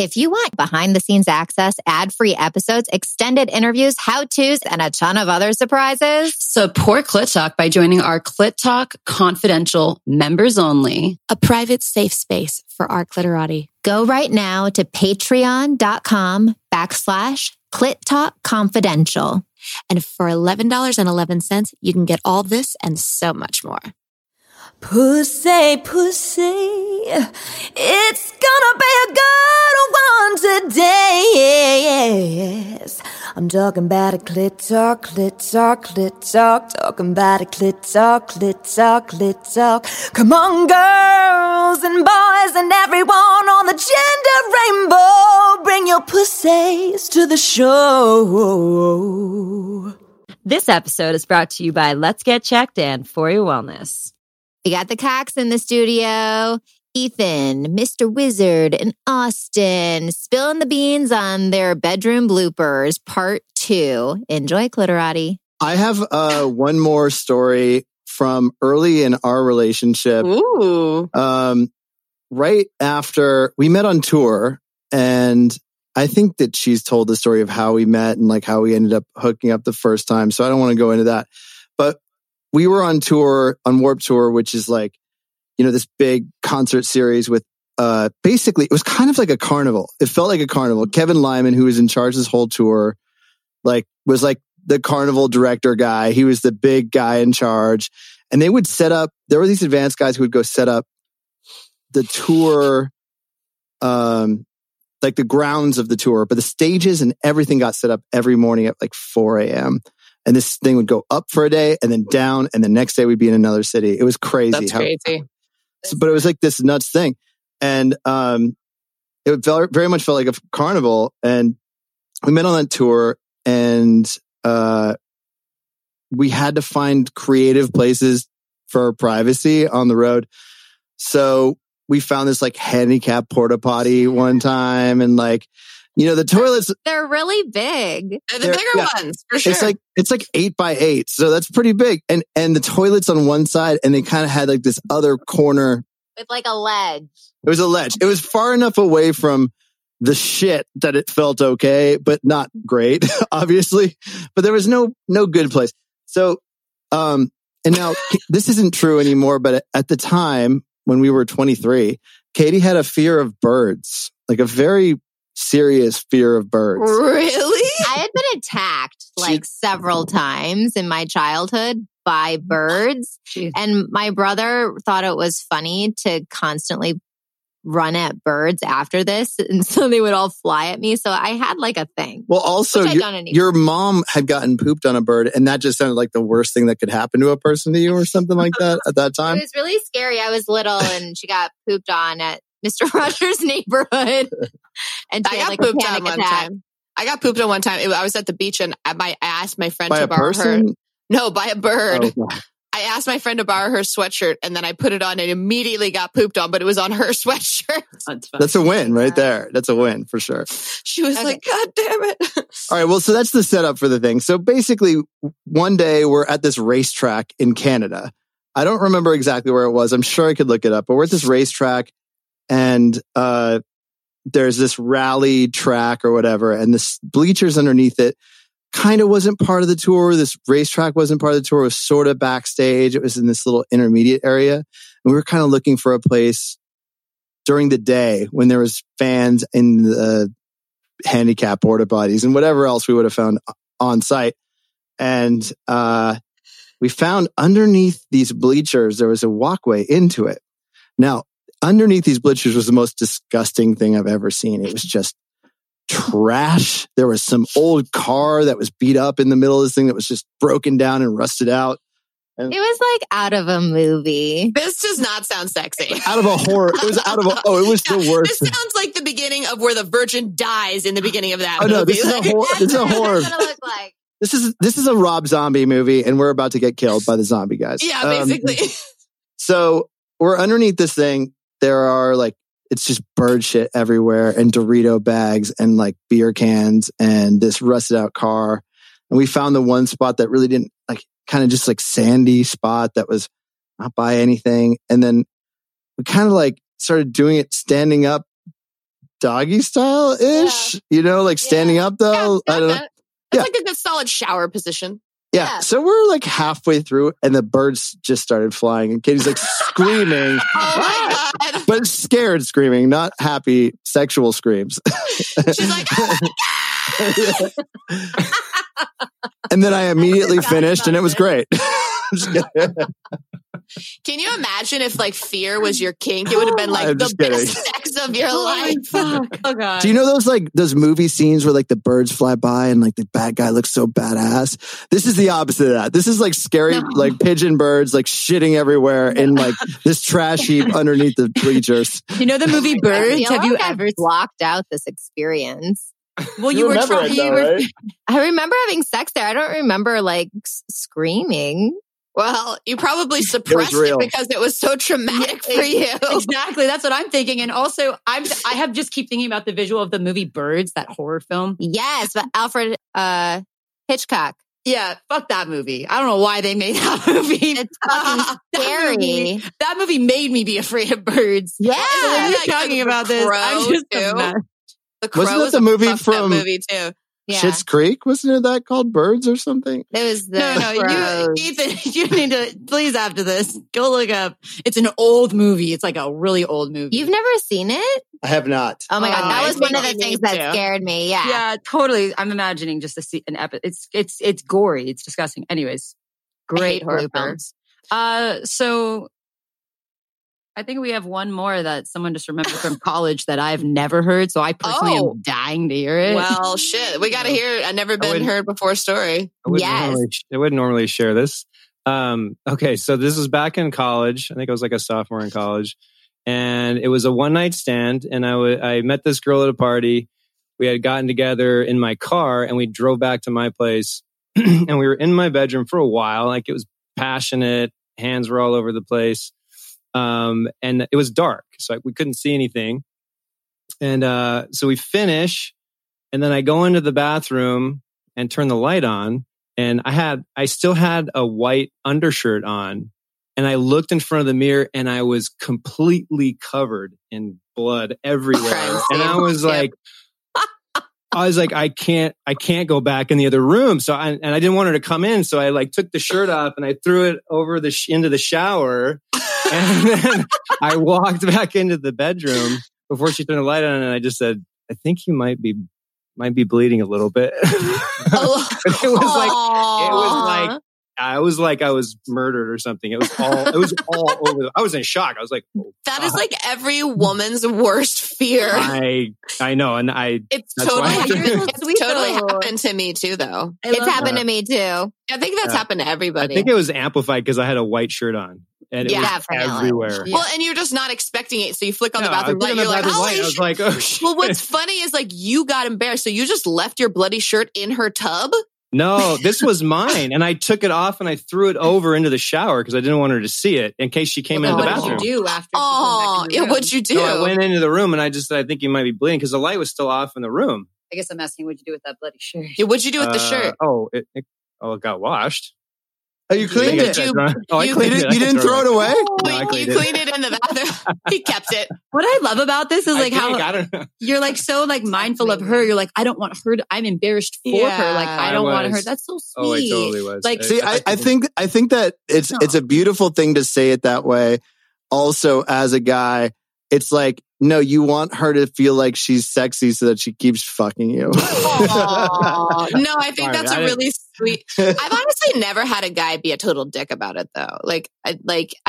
If you want behind-the-scenes access, ad-free episodes, extended interviews, how-tos, and a ton of other surprises, support Clit Talk by joining our Clit Talk Confidential members only, a private safe space for our clitorati. Go right now to patreon.com/Clit Talk Confidential. And for $11.11, you can get all this and so much more. Pussy, pussy, it's gonna be a good one today, yes. I'm talking about a clit talk, clit talk, clit talk, talking about a clit talk, clit talk, clit talk. Come on, girls and boys and everyone on the gender rainbow, bring your pussies to the show. This episode is brought to you by Let's Get Checked and For Your Wellness. We got the Cox in the studio, Ethan, Mr. Wizard, and Austin spilling the beans on their bedroom bloopers, part 2. Enjoy, Clitorati. I have one more story from early in our relationship. Ooh. Right after we met on tour, and I think that she's told the story of how we met and like how we ended up hooking up the first time. So I don't want to go into that, but we were on tour, on Warp Tour, which is like, you know, this big concert series with basically, it was kind of like a carnival. It felt like a carnival. Kevin Lyman, who was in charge this whole tour, like was like the carnival director guy. He was the big guy in charge. And they would set up, there were these advanced guys who would go set up the tour, like the grounds of the tour, but the stages and everything got set up every morning at like 4 a.m. And this thing would go up for a day and then down. And the next day we'd be in another city. It was crazy. That's crazy. But it was like this nuts thing. And it very much felt like a carnival. And we met on that tour and we had to find creative places for privacy on the road. So we found this like handicapped porta potty one time and like, you know, the toilets... They're really big. They're the bigger ones, for sure. It's like 8x8, so that's pretty big. And the toilet's on one side, and they kind of had like this other corner. With like a ledge. It was a ledge. It was far enough away from the shit that it felt okay, but not great, obviously. But there was no good place. So, and now, this isn't true anymore, but at the time, when we were 23, Katie had a fear of birds. Like a very... serious fear of birds. Really? I had been attacked like several times in my childhood by birds. Jeez. And my brother thought it was funny to constantly run at birds after this. And so they would all fly at me. So I had like a thing. Well, also your mom had gotten pooped on a bird and that just sounded like the worst thing that could happen to a person to you or something like that at that time. It was really scary. I was little and she got pooped on at Mr. Rogers' neighborhood. And I got like pooped on one time. I was at the beach and I asked my friend to borrow her. No, by a bird. Oh, I asked my friend to borrow her sweatshirt and then I put it on and immediately got pooped on, but it was on her sweatshirt. That's a win right there. That's a win for sure. She was like, God damn it. All right. Well, so that's the setup for the thing. So basically one day we're at this racetrack in Canada. I don't remember exactly where it was. I'm sure I could look it up, but we're at this racetrack and, there's this rally track or whatever, and this bleachers underneath it kind of wasn't part of the tour. This racetrack wasn't part of the tour. It was sort of backstage. It was in this little intermediate area. And we were kind of looking for a place during the day when there was fans in the handicap porta potties and whatever else we would have found on site. And we found underneath these bleachers, there was a walkway into it. Now, underneath these bleachers was the most disgusting thing I've ever seen. It was just trash. There was some old car that was beat up in the middle of this thing that was just broken down and rusted out. And it was like out of a movie. This does not sound sexy. Out of a horror. It was out of a... Oh, it was the worst. This sounds like the beginning of where the virgin dies in the beginning of that movie. No, this is a horror. This is a horror. This is a Rob Zombie movie, and we're about to get killed by the zombie guys. Yeah, basically. So we're underneath this thing. There are like, it's just bird shit everywhere and Dorito bags and like beer cans and this rusted out car. And we found the one spot that really didn't like, kind of just like sandy spot that was not by anything. And then we kind of like started doing it standing up doggy style ish, you know, like standing up though. I don't know. It's like a good solid shower position. Yeah. So we're like halfway through and the birds just started flying and Katie's like screaming, oh my God. But scared screaming, not happy sexual screams. She's like, oh my God! And then I immediately finished and it was great. Can you imagine if like fear was your kink? It would have been like the best sex of your life. Oh God. Do you know those movie scenes where like the birds fly by and like the bad guy looks so badass? This is the opposite of that. This is like scary like pigeon birds like shitting everywhere in like this trash heap underneath the bleachers. You know the movie Birds? Have you ever blocked out this experience? Well, you were trying. Right? I remember having sex there. I don't remember like screaming. Well, you probably suppressed it because it was so traumatic for you. Exactly. That's what I'm thinking. And also, I have just keep thinking about the visual of the movie Birds, that horror film. Yes, but Alfred Hitchcock. Yeah, fuck that movie. I don't know why they made that movie. It's fucking scary. That movie made me be afraid of birds. Yeah. I'm like, talking about this. I'm just a mess. The Crow was a movie from movie too. Yeah. Schitt's Creek, wasn't it that called Birds or something? It was the Crows. Ethan, you need to please after this go look up. It's an old movie. It's like a really old movie. You've never seen it? I have not. Oh my God, that was one of the things that scared me. Yeah, yeah, totally. I'm imagining just an epic. It's gory. It's disgusting. Anyways, great horror films. So. I think we have one more that someone just remembered from college that I've never heard. So I personally am dying to hear it. Well, shit. We got to hear it. I've never been heard before story. I wouldn't normally share this. Okay. So this was back in college. I think I was like a sophomore in college. And it was a one-night stand. And I met this girl at a party. We had gotten together in my car and we drove back to my place. And we were in my bedroom for a while. Like it was passionate. Hands were all over the place. And it was dark, so we couldn't see anything. And so we finish, and then I go into the bathroom and turn the light on. And I still had a white undershirt on. And I looked in front of the mirror, and I was completely covered in blood everywhere. And I was like, I can't go back in the other room. So I didn't want her to come in, so I like took the shirt off and I threw it over into the shower. And then I walked back into the bedroom before she turned the light on, and I just said, "I think you might be bleeding a little bit." I was murdered or something. It was all over. I was in shock. I was like, oh, "That is like every woman's worst fear." I know, and it's totally happened to me too, though. It's happened to me too. I think that's happened to everybody. I think it was amplified because I had a white shirt on. And it was everywhere. Yeah. Well, and you're just not expecting it. So you flick on the bathroom light. You're like, I was like, oh shit. Well, what's funny is like you got embarrassed. So you just left your bloody shirt in her tub? No, this was mine. And I took it off and I threw it over into the shower because I didn't want her to see it in case she came into the bathroom. What did you do after? What'd you do? So I went into the room and I just said, I think you might be bleeding because the light was still off in the room. I guess I'm asking, what'd you do with that bloody shirt? Yeah, what'd you do with the shirt? It got washed. Oh, you cleaned it. I cleaned it. You didn't throw it away? Cleaned it in the bathroom. He kept it. What I love about this is like how you're like so like mindful of her. You're like, I don't want her to, I'm embarrassed for her. Like, I don't want her. That's so sweet. Oh, I totally was. Like, see, I think that it's a beautiful thing to say it that way. Also, as a guy, it's like, no, you want her to feel like she's sexy so that she keeps fucking you. No, I think that's a really sweet. I've honestly never had a guy be a total dick about it though. I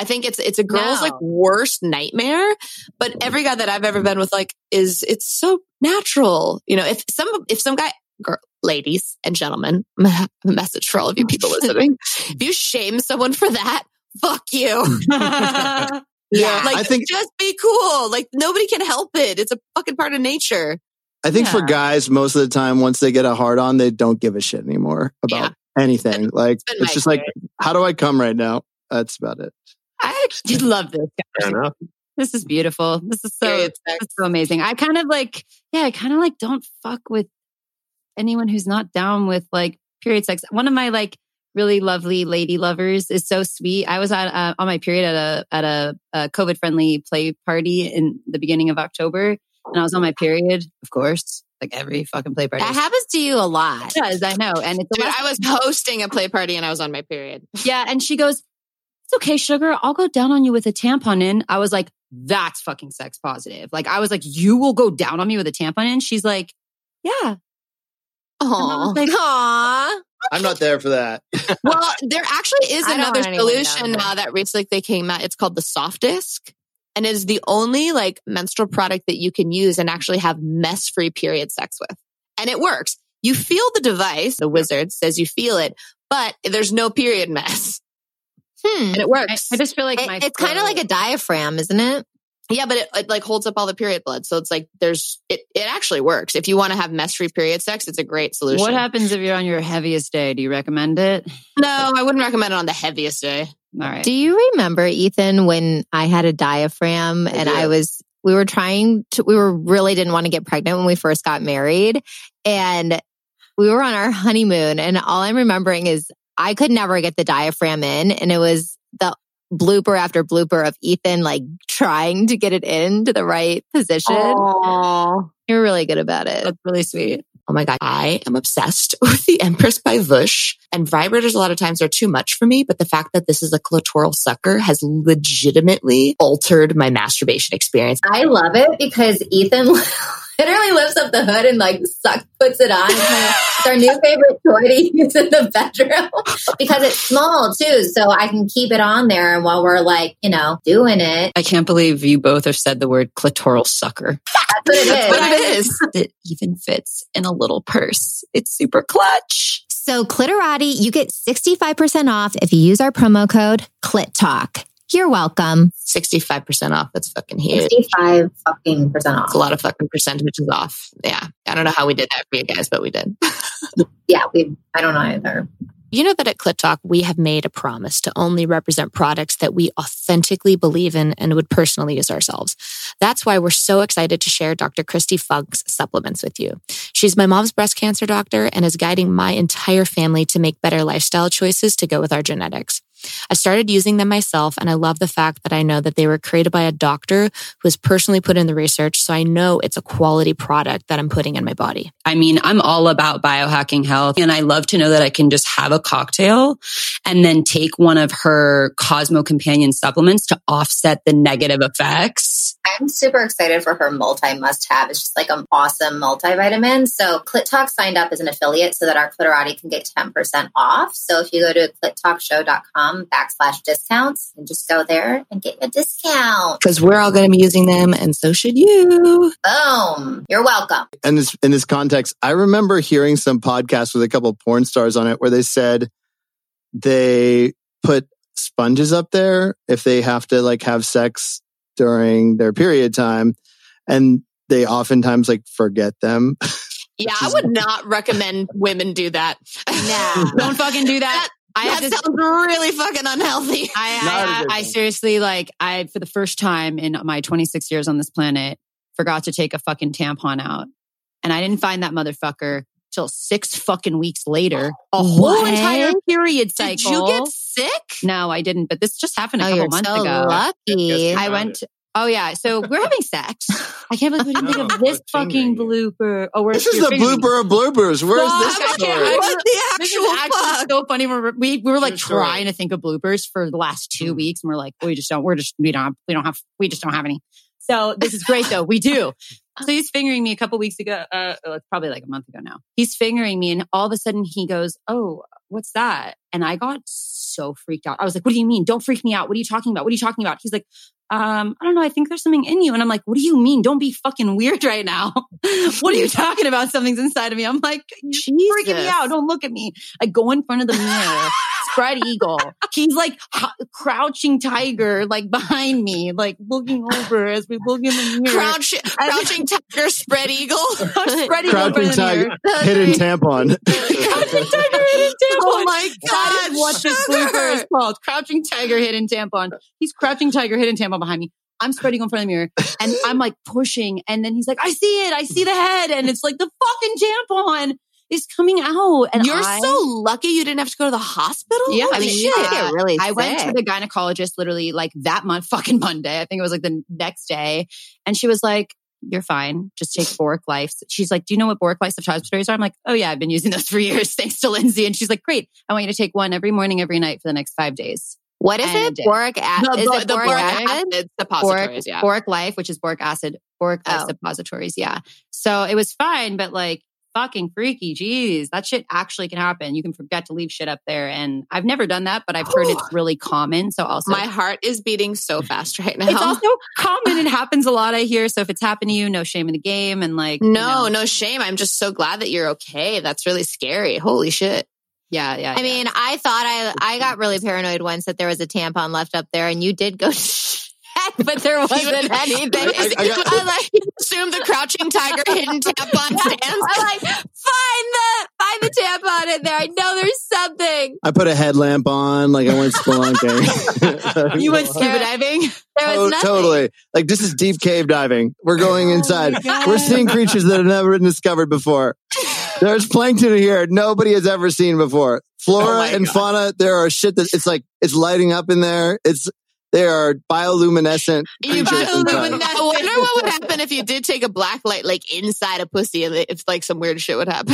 think it's a girl's like worst nightmare. But every guy that I've ever been with, like, it's so natural. You know, if some guy, girl, ladies and gentlemen, I have a message for all of you people listening. If you shame someone for that, fuck you. Yeah, like I think, just be cool. Like nobody can help it. It's a fucking part of nature. I think for guys, most of the time, once they get a hard on, they don't give a shit anymore about anything. Like it's just like, how do I come right now? That's about it. I actually love this. Fair enough. This is beautiful. This is so amazing. I kind of like don't fuck with anyone who's not down with like period sex. One of my like really lovely lady lovers is so sweet. I was on my period at a COVID friendly play party in the beginning of October, and I was on my period, of course, like every fucking play party. That happens to you a lot. It does, I know. And it's dude, I was hosting a play party and I was on my period. Yeah. And she goes, "It's okay, sugar. I'll go down on you with a tampon in." I was like, that's fucking sex positive. Like, I was like, you will go down on me with a tampon in? She's like, yeah. Aww. Like, aww. I'm not there for that. Well, there actually is another solution now that recently they came out. It's called the Soft Disc. And it is the only like menstrual product that you can use and actually have mess-free period sex with. And it works. You feel the device. The wizard says you feel it, but there's no period mess. And it works. I just feel like it's kind of like a diaphragm, isn't it? Yeah, but it like holds up all the period blood. So it's like it actually works. If you want to have mess-free period sex, it's a great solution. What happens if you're on your heaviest day? Do you recommend it? No, I wouldn't recommend it on the heaviest day. All right. Do you remember, Ethan, when I had a diaphragm we really didn't want to get pregnant when we first got married, and we were on our honeymoon, and all I'm remembering is I could never get the diaphragm in, and it was the blooper after blooper of Ethan like trying to get it into the right position. Aww. You're really good about it. That's really sweet. Oh my God. I am obsessed with The Empress by Vush, and vibrators a lot of times are too much for me, but the fact that this is a clitoral sucker has legitimately altered my masturbation experience. I love it because Ethan literally lifts up the hood and like puts it on. It's our new favorite toy to use in the bedroom because it's small too. So I can keep it on there. And while we're like, doing it. I can't believe you both have said the word clitoral sucker. That's what it is. It even fits in a little purse. It's super clutch. So Clitorati, you get 65% off if you use our promo code CLITTALK. You're welcome. 65% off. That's fucking huge. 65% fucking percent off. It's a lot of fucking percentages off. Yeah. I don't know how we did that for you guys, but we did. Yeah. I don't know either. You know that at Clit Talk, we have made a promise to only represent products that we authentically believe in and would personally use ourselves. That's why we're so excited to share Dr. Christy Fugg's supplements with you. She's my mom's breast cancer doctor and is guiding my entire family to make better lifestyle choices to go with our genetics. I started using them myself, and I love the fact that I know that they were created by a doctor who has personally put in the research, so I know it's a quality product that I'm putting in my body. I mean, I'm all about biohacking health, and I love to know that I can just have a cocktail and then take one of her Cosmo Companion supplements to offset the negative effects. I'm super excited for her multi-must-have. It's just like an awesome multivitamin. So Clit Talk signed up as an affiliate so that our Clitorati can get 10% off. So if you go to clittalkshow.com/discounts and just go there and get a discount. Because we're all going to be using them, and so should you. Boom. You're welcome. And in this context, I remember hearing some podcast with a couple of porn stars on it where they said they put sponges up there if they have to like have sex during their period time, and they oftentimes like forget them. Yeah, I would not recommend women do that. No. Don't fucking do that. That sounds really fucking unhealthy. I seriously, for the first time in my 26 years on this planet, forgot to take a fucking tampon out. And I didn't find that motherfucker till 6 fucking weeks later. A whole entire period cycle. Did you get sick? No, I didn't. But this just happened a couple months ago. You're so lucky. I went... Oh yeah, so we're having sex. I can't believe we didn't think of this fucking blooper. Oh, this is the blooper of bloopers. Where's this story? What the actual fuck? So funny. We were like trying to think of bloopers for the last 2 weeks, and we're like, we just don't have any. So this is great though. We do. So he's fingering me a couple weeks ago. It's probably like a month ago now. He's fingering me, and all of a sudden he goes, "Oh, what's that?" And I got so freaked out. I was like, "What do you mean? Don't freak me out. What are you talking about? What are you talking about?" He's like, I don't know. I think there's something in you. And I'm like, what do you mean? Don't be fucking weird right now. What are you talking about? Something's inside of me. I'm like, you're freaking me out. Don't look at me. I go in front of the mirror, spread eagle. He's like crouching tiger, like behind me, like looking over as we look in the mirror. Crouching tiger, spread eagle. Spread eagle. Crouching tiger, hidden tampon. Crouching tiger, hidden tampon. Oh my God. That is what this blooper is called. Crouching tiger, hidden tampon. He's crouching tiger, hidden tampon. Behind me. I'm spreading in front of the mirror and I'm like pushing. And then he's like, I see it. I see the head. And it's like the fucking tampon is coming out. And you're so lucky you didn't have to go to the hospital. Yeah. I mean, shit. Yeah, really I went to the gynecologist literally like that month, fucking Monday. I think it was like the next day. And she was like, you're fine. Just take Boric Life. She's like, do you know what Boric Life suppositories are? I'm like, oh yeah, I've been using those for years. Thanks to Lindsay. And she's like, great. I want you to take one every morning, every night for the next 5 days. What is it? Boric acid. The Boric acid suppositories. Yeah. Boric Life, which is Boric acid. Boric Life suppositories. Yeah. So it was fine, but like fucking freaky. Jeez, that shit actually can happen. You can forget to leave shit up there. And I've never done that, but I've heard it's really common. So also my heart is beating so fast right now. It's also common and happens a lot, I hear. So if it's happened to you, no shame in the game. And like, no shame. I'm just so glad that you're okay. That's really scary. Holy shit. Yeah. I mean, I thought I got really paranoid once that there was a tampon left up there and you did go... but there wasn't anything. I like assume the crouching tiger hidden tampon stands. I'm like, find the tampon in there. I know there's something. I put a headlamp on. Like I went spelunking. You went scuba diving? There was nothing. Totally. Like this is deep cave diving. We're going inside. We're seeing creatures that have never been discovered before. There's plankton here nobody has ever seen before. Flora and fauna. There are shit that it's lighting up in there. They are bioluminescent. I wonder what would happen if you did take a black light like inside a pussy and if like some weird shit would happen.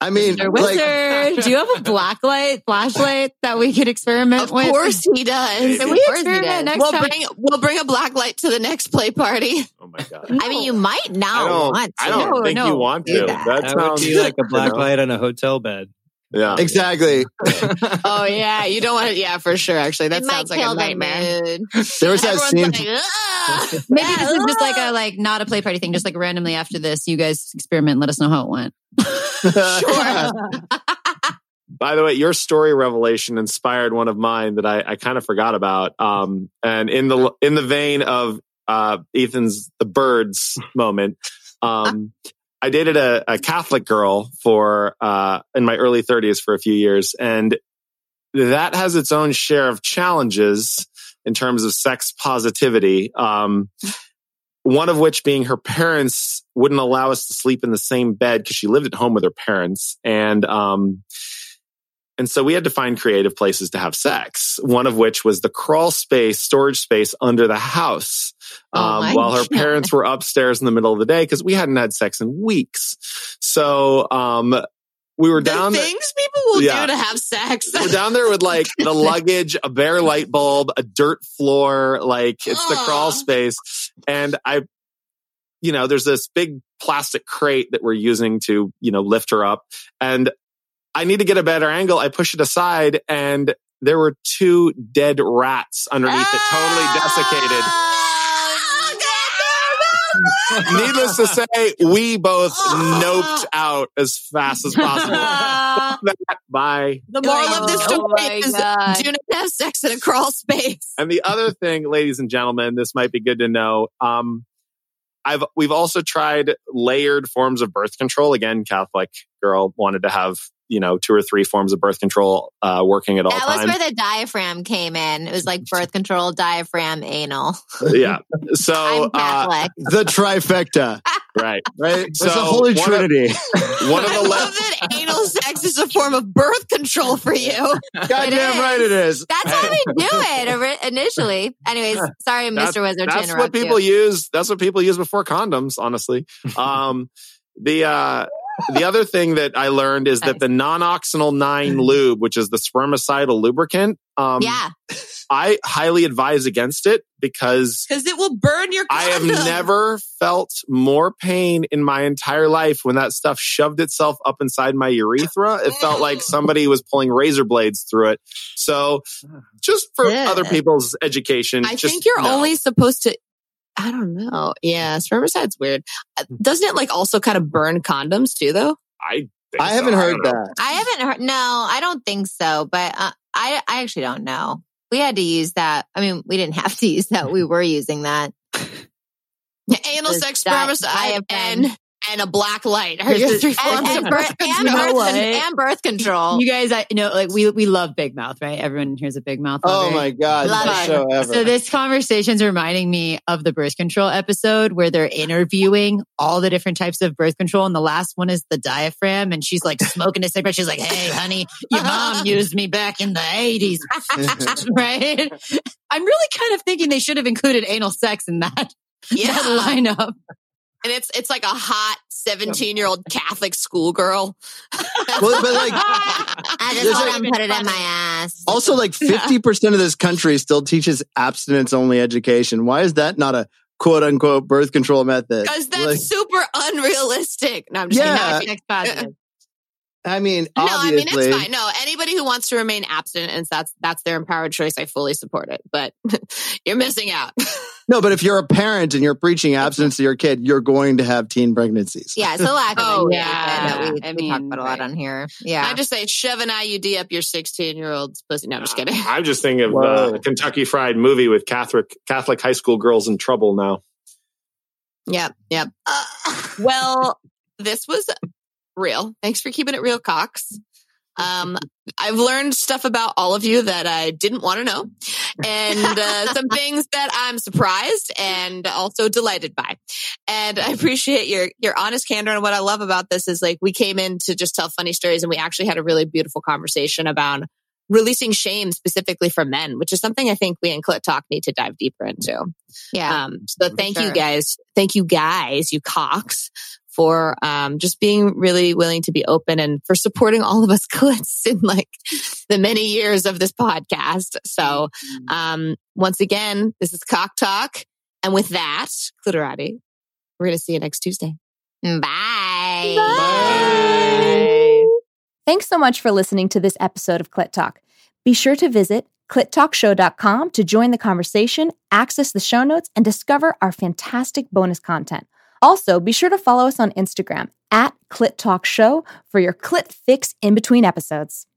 I mean, Mr. Wizard, do you have a flashlight that we could experiment with? Of course he does. Can we experiment next time? We'll bring a black light to the next play party. Oh my God. No. I mean, you might not want to. I don't think you want to. That sounds would be like a black light on a hotel bed. Yeah, exactly. Oh yeah, you don't want to. Yeah, for sure. Actually, that sounds like a nightmare. There was that scene. Like, maybe this is just like a not a play party thing. Just like randomly after this, you guys experiment. And let us know how it went. Sure. By the way, your story revelation inspired one of mine that I kind of forgot about. And in the vein of Ethan's the birds moment. I dated a Catholic girl for in my early 30s for a few years, and that has its own share of challenges in terms of sex positivity. One of which being her parents wouldn't allow us to sleep in the same bed because she lived at home with her parents, and so we had to find creative places to have sex. One of which was the storage space under the house. While her parents were upstairs in the middle of the day because we hadn't had sex in weeks. So we were down there. Things people will do to have sex. We're down there with like the luggage, a bare light bulb, a dirt floor. Like it's the crawl space. And there's this big plastic crate that we're using to, lift her up. And I need to get a better angle. I push it aside and there were two dead rats underneath it, totally desiccated. Needless to say, we both noped out as fast as possible. Bye. The moral of this story is do not have sex in a crawl space. And the other thing, ladies and gentlemen, this might be good to know. We've also tried layered forms of birth control. Again, Catholic girl wanted to have 2 or 3 forms of birth control working at all times. That was where the diaphragm came in. It was like birth control, diaphragm, anal. Yeah. So I'm Catholic. The trifecta. Right. It's so a holy trinity. I love that anal sex is a form of birth control for you. Goddamn right it is. That's how we do it initially. Anyways, sorry, Mr. Wizard. That's what people use. That's what people use before condoms, honestly. The other thing that I learned is that the non-oxynol 9 lube, which is the spermicidal lubricant, I highly advise against it because it will burn your condom. I have never felt more pain in my entire life when that stuff shoved itself up inside my urethra. It felt like somebody was pulling razor blades through it. So just for other people's education, only supposed to... I don't know. Yeah, spermicide's weird. Doesn't it also kind of burn condoms too, though? I haven't heard that. I haven't heard. No, I don't think so. But I actually don't know. We had to use that. I mean, we didn't have to use that. We were using that. Anal sex, spermicide, and a black light. And birth control. You guys, we love Big Mouth, right? Everyone here's a Big Mouth. Oh my God. So this conversation's reminding me of the birth control episode where they're interviewing all the different types of birth control. And the last one is the diaphragm. And she's like smoking a cigarette. She's like, hey, honey, your mom used me back in the 80s. Right? I'm really kind of thinking they should have included anal sex in that. that lineup. And it's like a hot 17-year-old Catholic schoolgirl. Well, but like, I just want to put it in my ass. Also, like 50% of this country still teaches abstinence-only education. Why is that not a quote-unquote birth control method? Because that's like, super unrealistic. No, I'm just kidding. That's I mean, obviously. No, I mean, it's fine. No, anybody who wants to remain abstinent, and that's their empowered choice. I fully support it, but you're missing out. No, but if you're a parent and you're preaching abstinence to your kid, you're going to have teen pregnancies. Yeah, it's a lack of we talk about a lot on here. Yeah, I just say shove an IUD up your 16-year-old's pussy. No, I'm just kidding. I'm just thinking of a Kentucky Fried Movie with Catholic high school girls in trouble now. Yep. Well, this was real. Thanks for keeping it real, Cox. I've learned stuff about all of you that I didn't want to know, and some things that I'm surprised and also delighted by. And I appreciate your honest candor. And what I love about this is like we came in to just tell funny stories, and we actually had a really beautiful conversation about releasing shame specifically for men, which is something I think we in Clit Talk need to dive deeper into. Yeah. So thank you guys, you Cox, for just being really willing to be open and for supporting all of us clits in like the many years of this podcast. So once again, this is Cock Talk. And with that, Clitorati, we're going to see you next Tuesday. Bye. Bye. Thanks so much for listening to this episode of Clit Talk. Be sure to visit clittalkshow.com to join the conversation, access the show notes, and discover our fantastic bonus content. Also, be sure to follow us on Instagram @ClitTalkShow for your clit fix in between episodes.